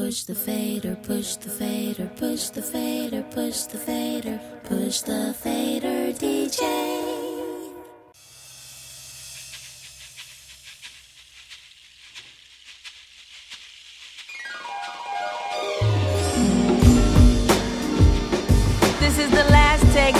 Push the fader, push the fader, push the fader, push the fader, push the fader, DJ.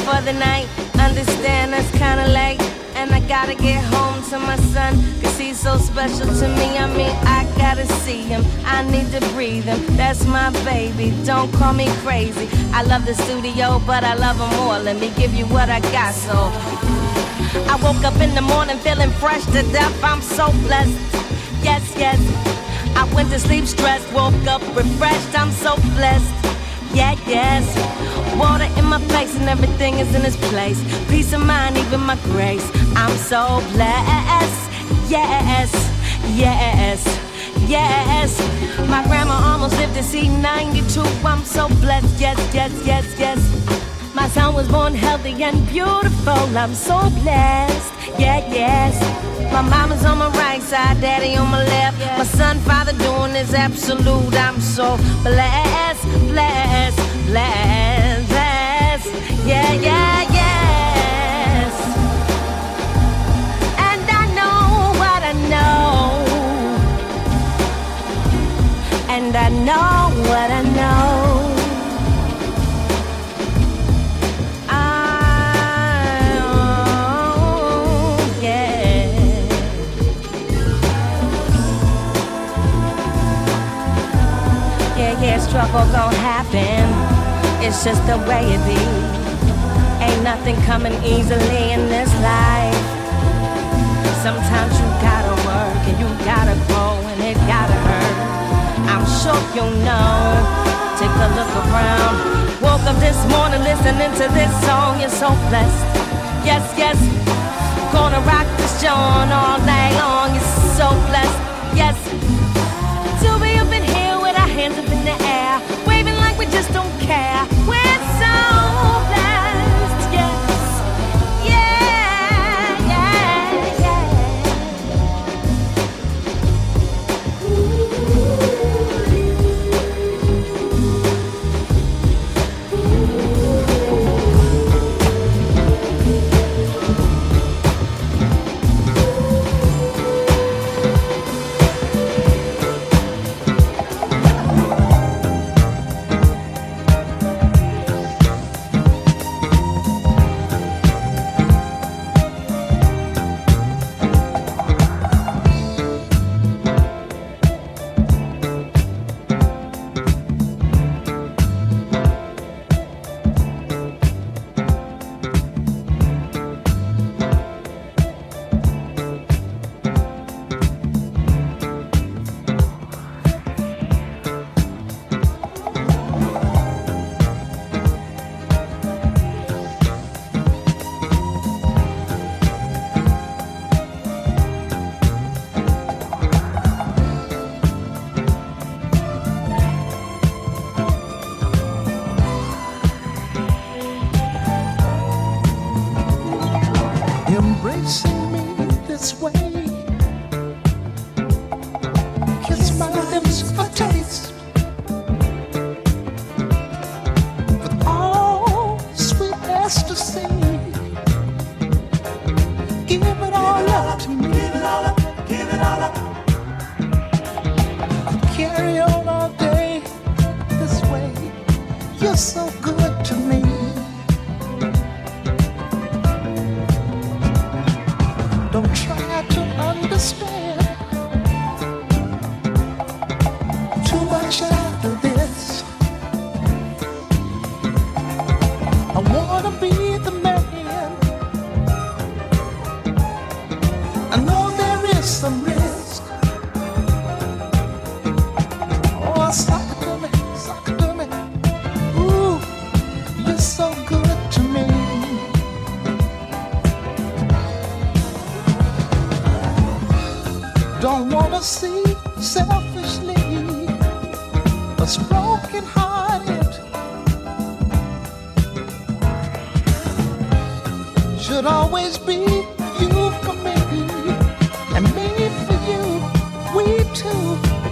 For the night, understand that's kinda late, and I gotta get home to my son, cause he's so special to me. I mean, I gotta see him, I need to breathe him, that's my baby, don't call me crazy. I love the studio, but I love him more, let me give you what I got. So I woke up in the morning feeling fresh to death, I'm so blessed, yes, yes. I went to sleep stressed, woke up refreshed, I'm so blessed. Yeah, yes. Water in my face and everything is in its place. Peace of mind, even my grace. I'm so blessed. Yes, yes, yes. My grandma almost lived to see 92. I'm so blessed. Yes, yes, yes, yes. My son was born healthy and beautiful. I'm so blessed. Yeah, yes. My mama's on my right side, daddy on my left. My son, father doing his absolute. I'm so blessed, blessed, blessed, blessed. Yeah, yeah, yes. And I know what I know. And I know what I know. Struggle gon' happen, it's just the way it be. Ain't nothing coming easily in this life. Sometimes you gotta work and you gotta grow and it gotta hurt. I'm sure you know, take a look around. Woke up this morning listening to this song, you're so blessed. Yes, yes, gonna rock this joint all night long, you're so blessed. Yes, to be up in here with our hands up in the air. Just don't care. We're so blessed, yes, yeah, yeah,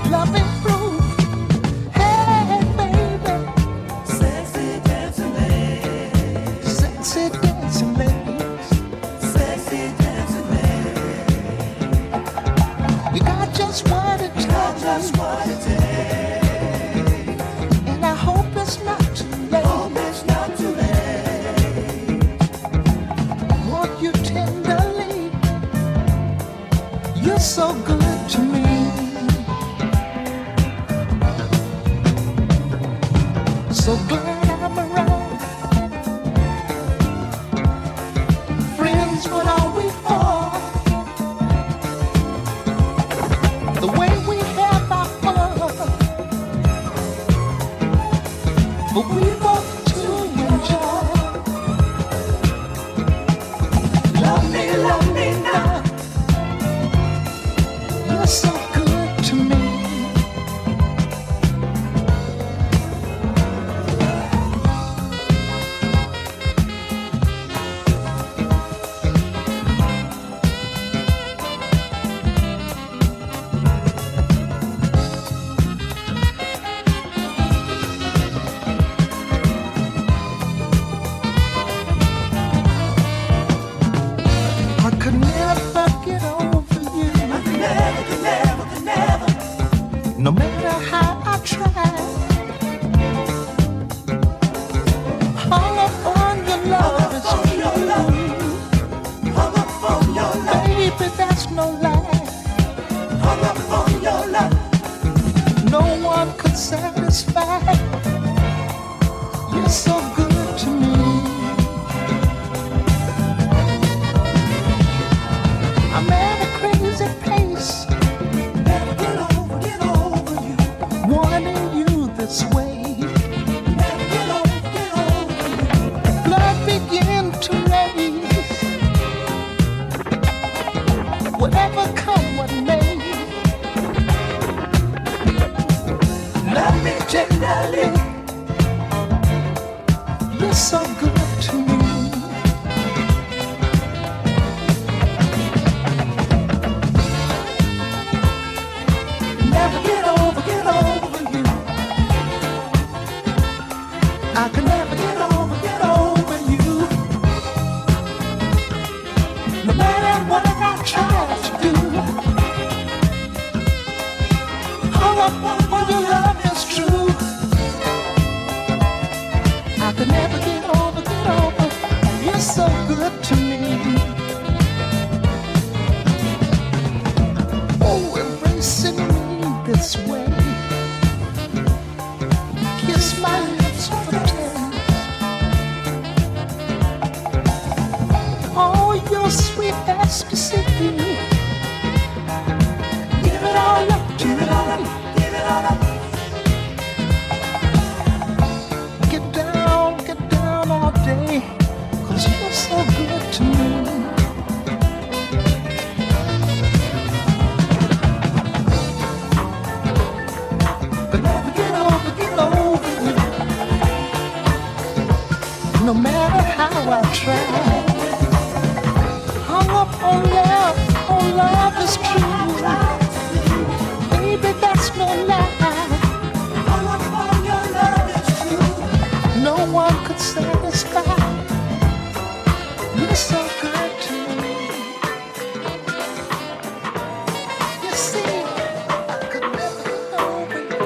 Loving proof. so glad I'm around. Friends, what are we for? The way we have our fun, but we both to enjoy. Love me now. You're so good to me. No matter how I try, all up on your love is true. All up on your love, baby, that's no lie. All up on your love, no one could satisfy. You're so good to me. I'm at a crazy pace. Way. Blood begin to race. Whatever come, what may. Love me tenderly. You're so good to me. I can never get over you. No matter what I try to do, all I want for your love is true. I can never get over. You're so good to me. Oh, embracing me this way. Kiss my lips. Your sweet ecstasy, give it all up, give it all up, give it all up. Get down all day, 'cause you're so good to me. But never get over you. No matter how I try. Oh love is true. Baby, that's no lie. All I want your love is true. No one could satisfy. You're so good to me. You see, I could never get over you.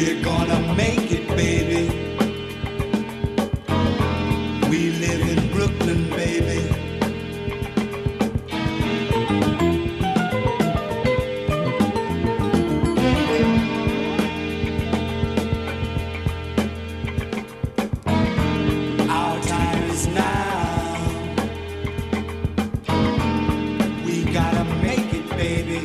We're gonna make it, baby. We live in Brooklyn, baby. Our time is now. We gotta make it, baby.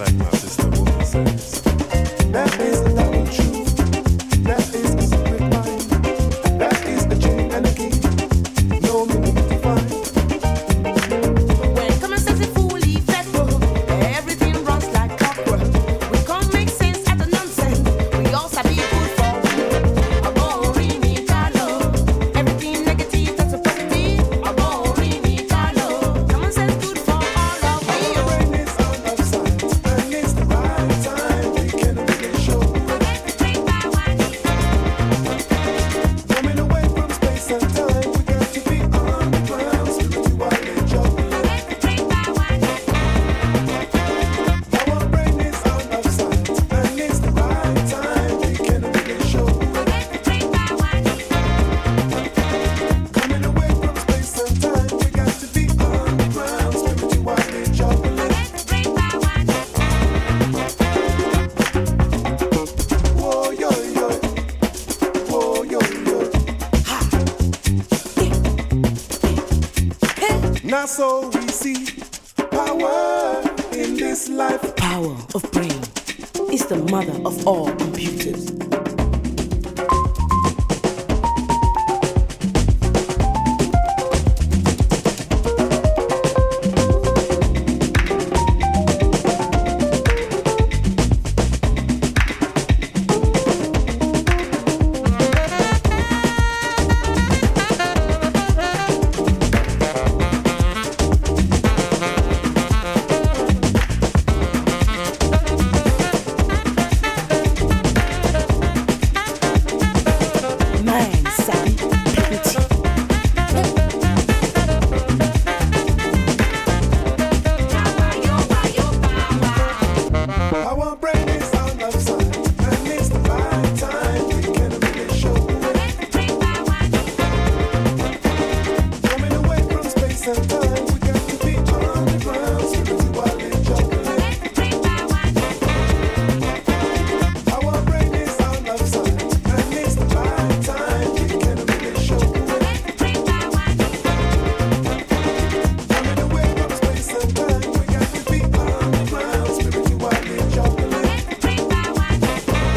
like my sister woman says. That is the double truth. That is the secret mind. That is the chain and the key. No minute to find. When common sense is fully fed, everything runs like clockwork. We can't make sense out of nonsense. We all sabi good for a boring Italo. Everything negative that's a positive. A boring Italo. Common sense good for all of you. When it's out of sight, when it's the right time, we can make it show. Everything by one. Coming away from space and time, we got to be on the ground, spiritual and joy. Everything by one. Our brain is out of sight, when it's the right time, we can make it show. Everything by one. Coming away from space and time, we got to be on the ground, spiritual and joy. Everything by one. Whoa, yo, yo. Whoa, yo, yo. Now so we see power in this life. Power of brain is the mother of all computers. Mind, savvy, pretty. Our brain is out of sight, and it's the right time, we can make it show. Coming away from space and time, we got to be on the ground, spiritual and joy. Our brain is out of sight, and it's the right time, we can make it show. Coming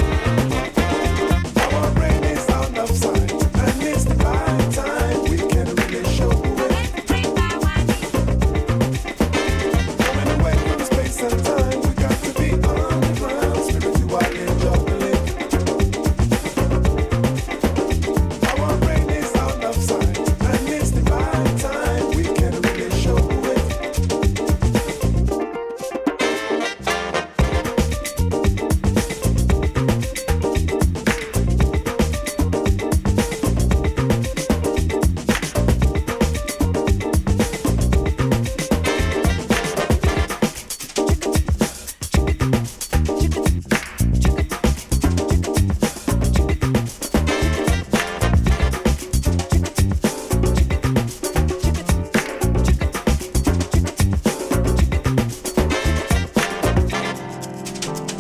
away from space and time, we got to be on the ground, spiritual and joy. Our brain is out of sight, and it's the right time, we can make it show. Coming away from space and time, we got to be on the ground, spiritual and joy. Our brain is out of sight, and it's the right time, we can make it show.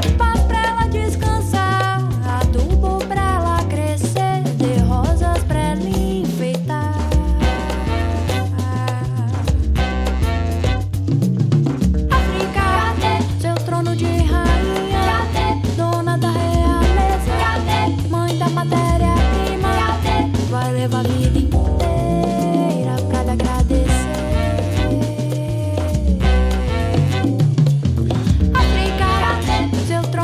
Depá pra ela descansar, adubo pra ela crescer, dê rosas pra ela enfeitar. África, cadê seu trono de rainha? Cadê dona da realeza? Cadê mãe da matéria-prima? Cadê vai levar a vida inteira pra lhe agradecer? Seu trono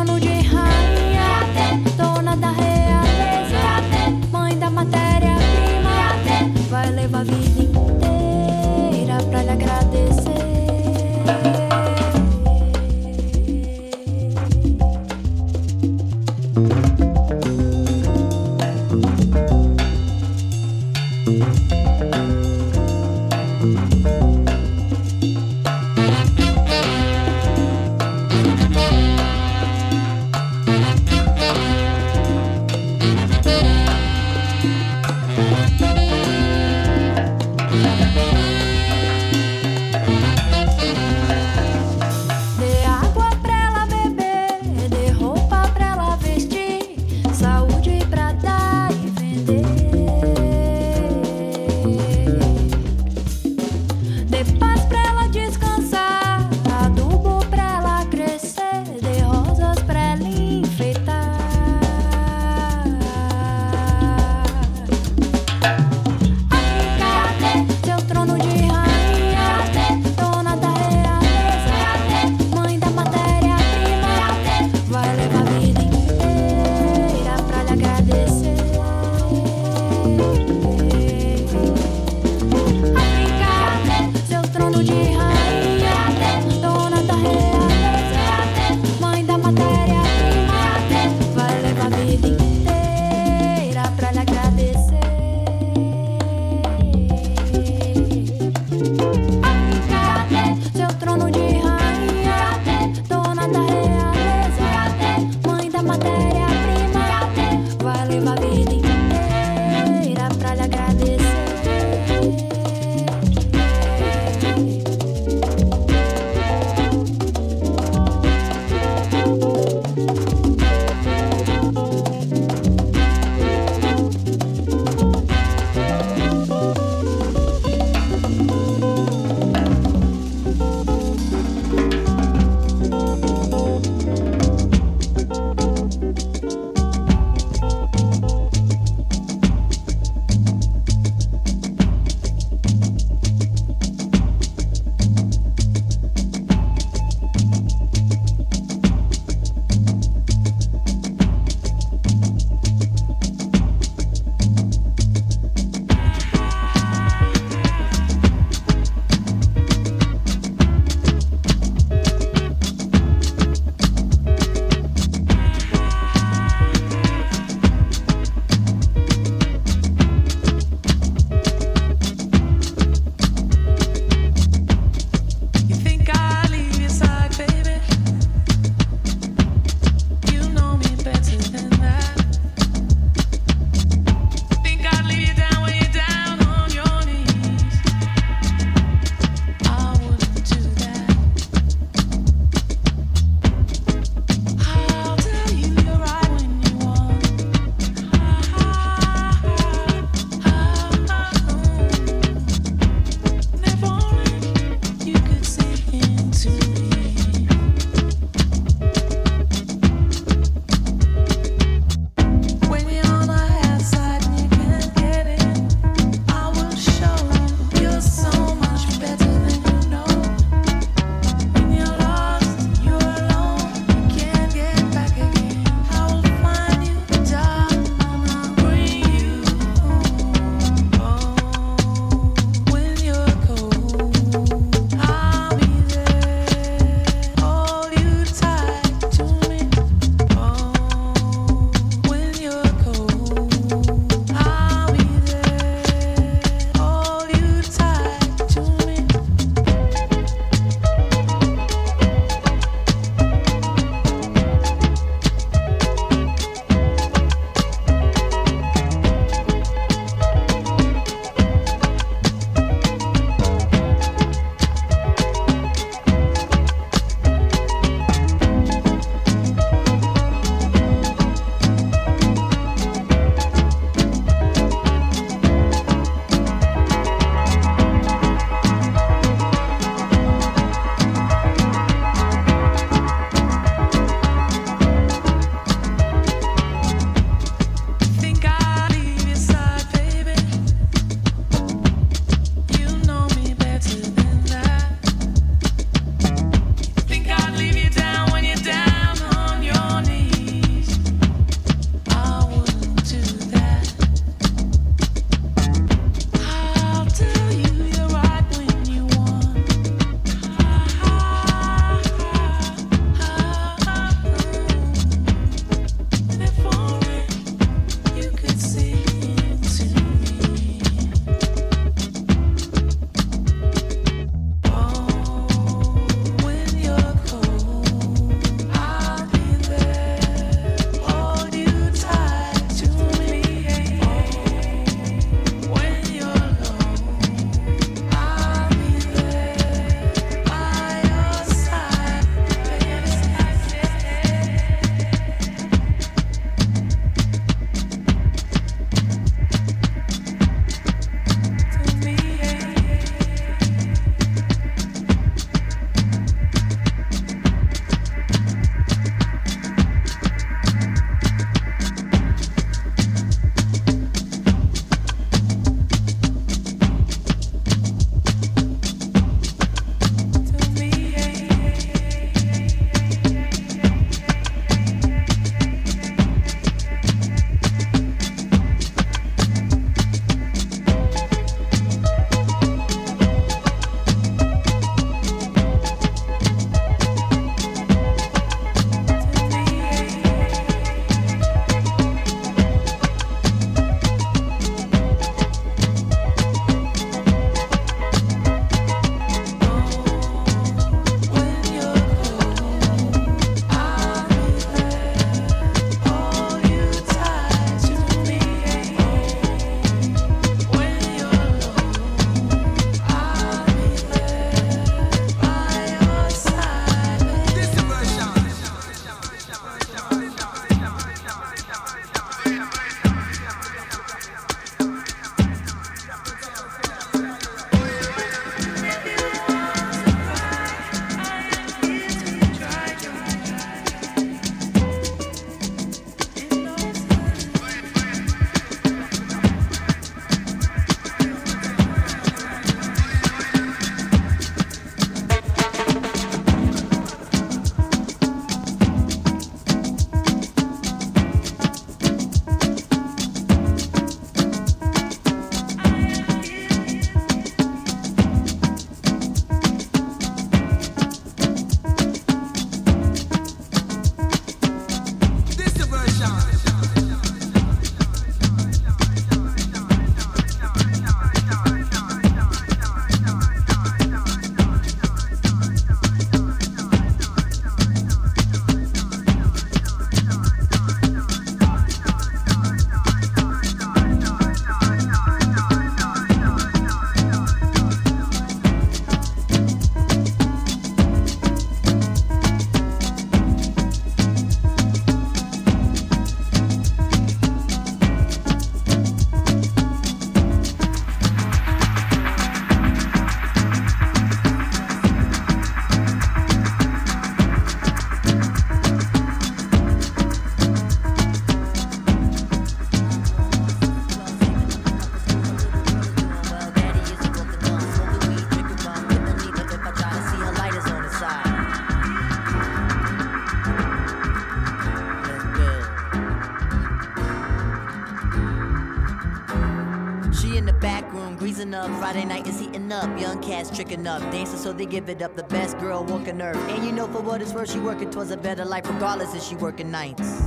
living up. Friday night is heating up, young cats tricking up, dancing so they give it up. The best girl walking earth, and you know for what it's worth, she working towards a better life, regardless if she working nights.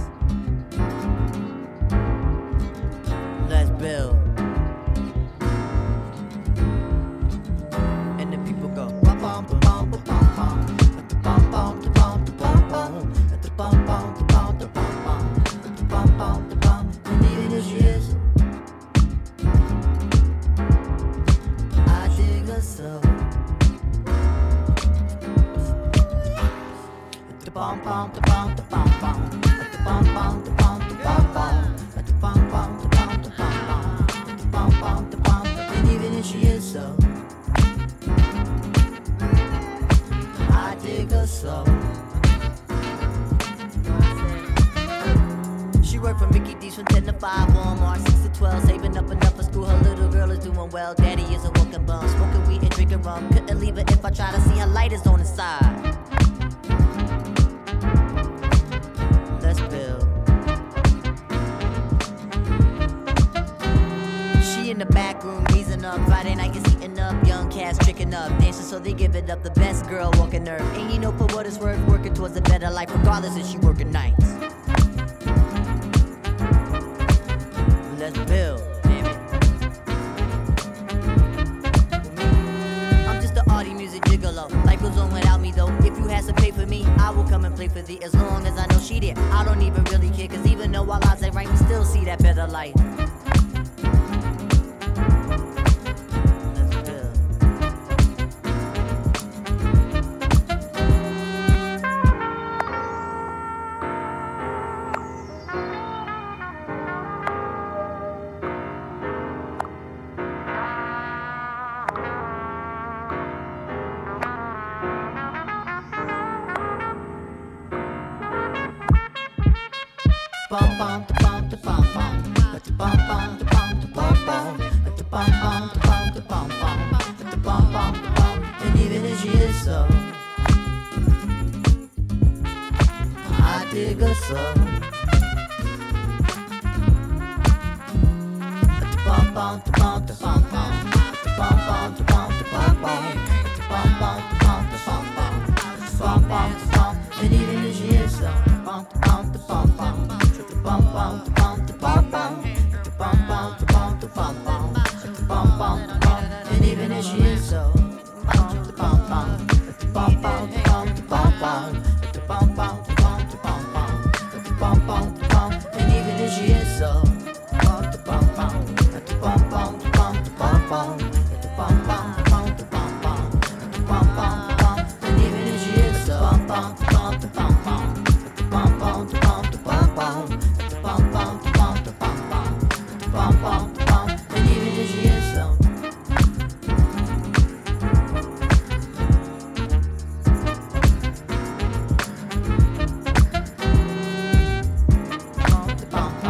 Let's build. And the people go. And even if she is so, I dig her so. She worked for Mickey D's from 10 to 5, Walmart 6 to 12, saving up enough for school. Her little girl is doing well. Daddy is a walking bum, smoking weed and drinking rum. Couldn't leave her if I tried to see her light is on the side. Friday night is eating up, young cats tricking up, dancing so they give it up. The best girl walking earth, and you know for what it's worth, working towards a better life, regardless if she working nights. Let's build, damn it. I'm just an arty music gigolo. Life goes on without me though. If you had to pay for me, I will come and play for thee. As long as I know she did, I don't even really care, cause even though our lives ain't right, we still see that better life. And even if she is so, I dig her so. And even if she is so, and even if she is so, and even if she is so,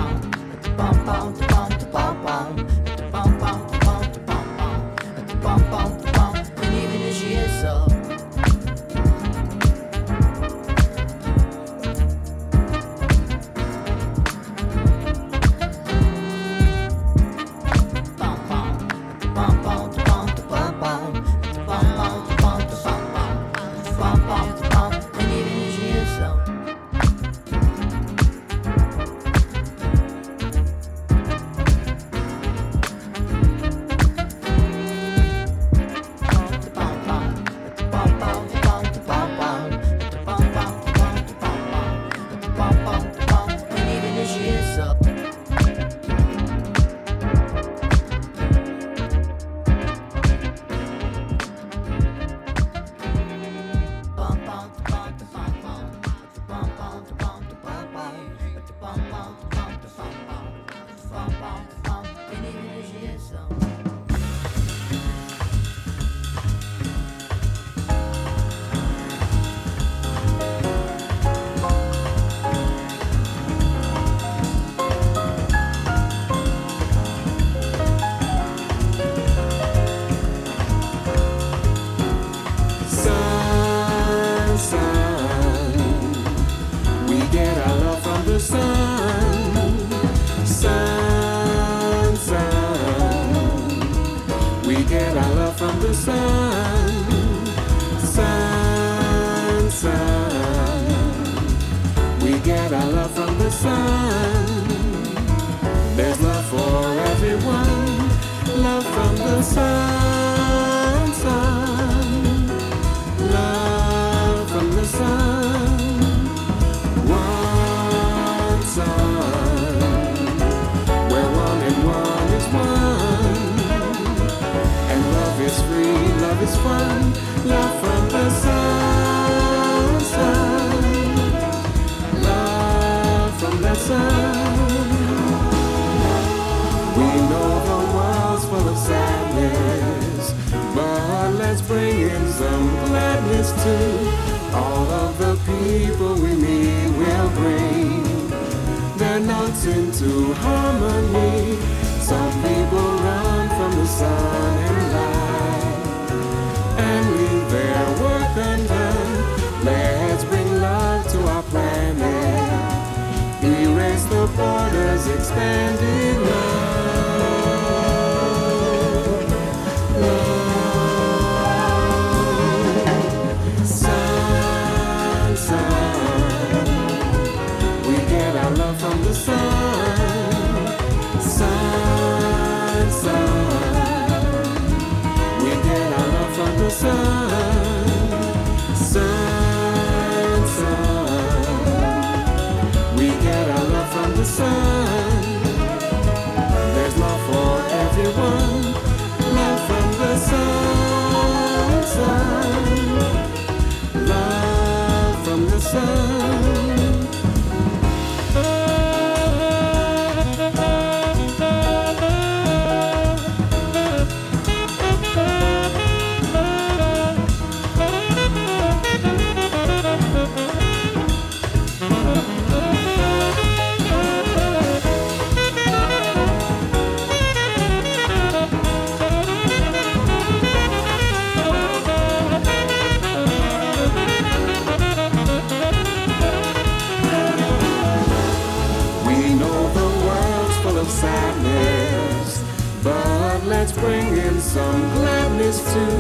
and even if she is so. Sun, sun, sun, sun. We get our love from the sun. There's love for everyone. Love from the sun. Love from the sun. One sun, where one and one is one, and love is free, love is fun. Love from the sun. Love from the sun. We know the world's full of sadness, but let's bring in some gladness too. All of the people we meet will bring their notes into harmony. Some people run from the sun and light and leave their work undone. Let's bring love to our planet, erase the borders, expanding love. Let's bring in some gladness too.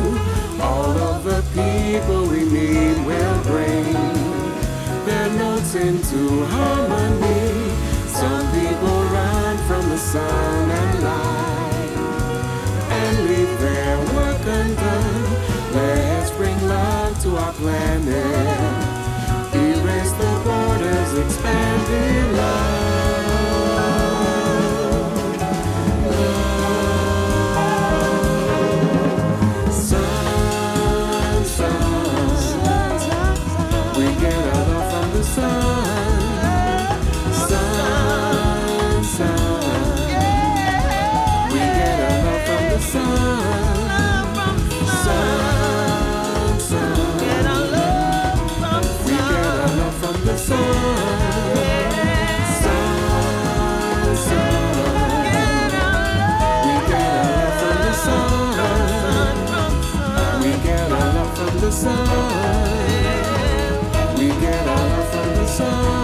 All of the people we meet will bring their notes into harmony. Some people run from the sun and light and leave their work undone. Let's bring love to our planet, erase the borders, expanding love. We get our love from the sun.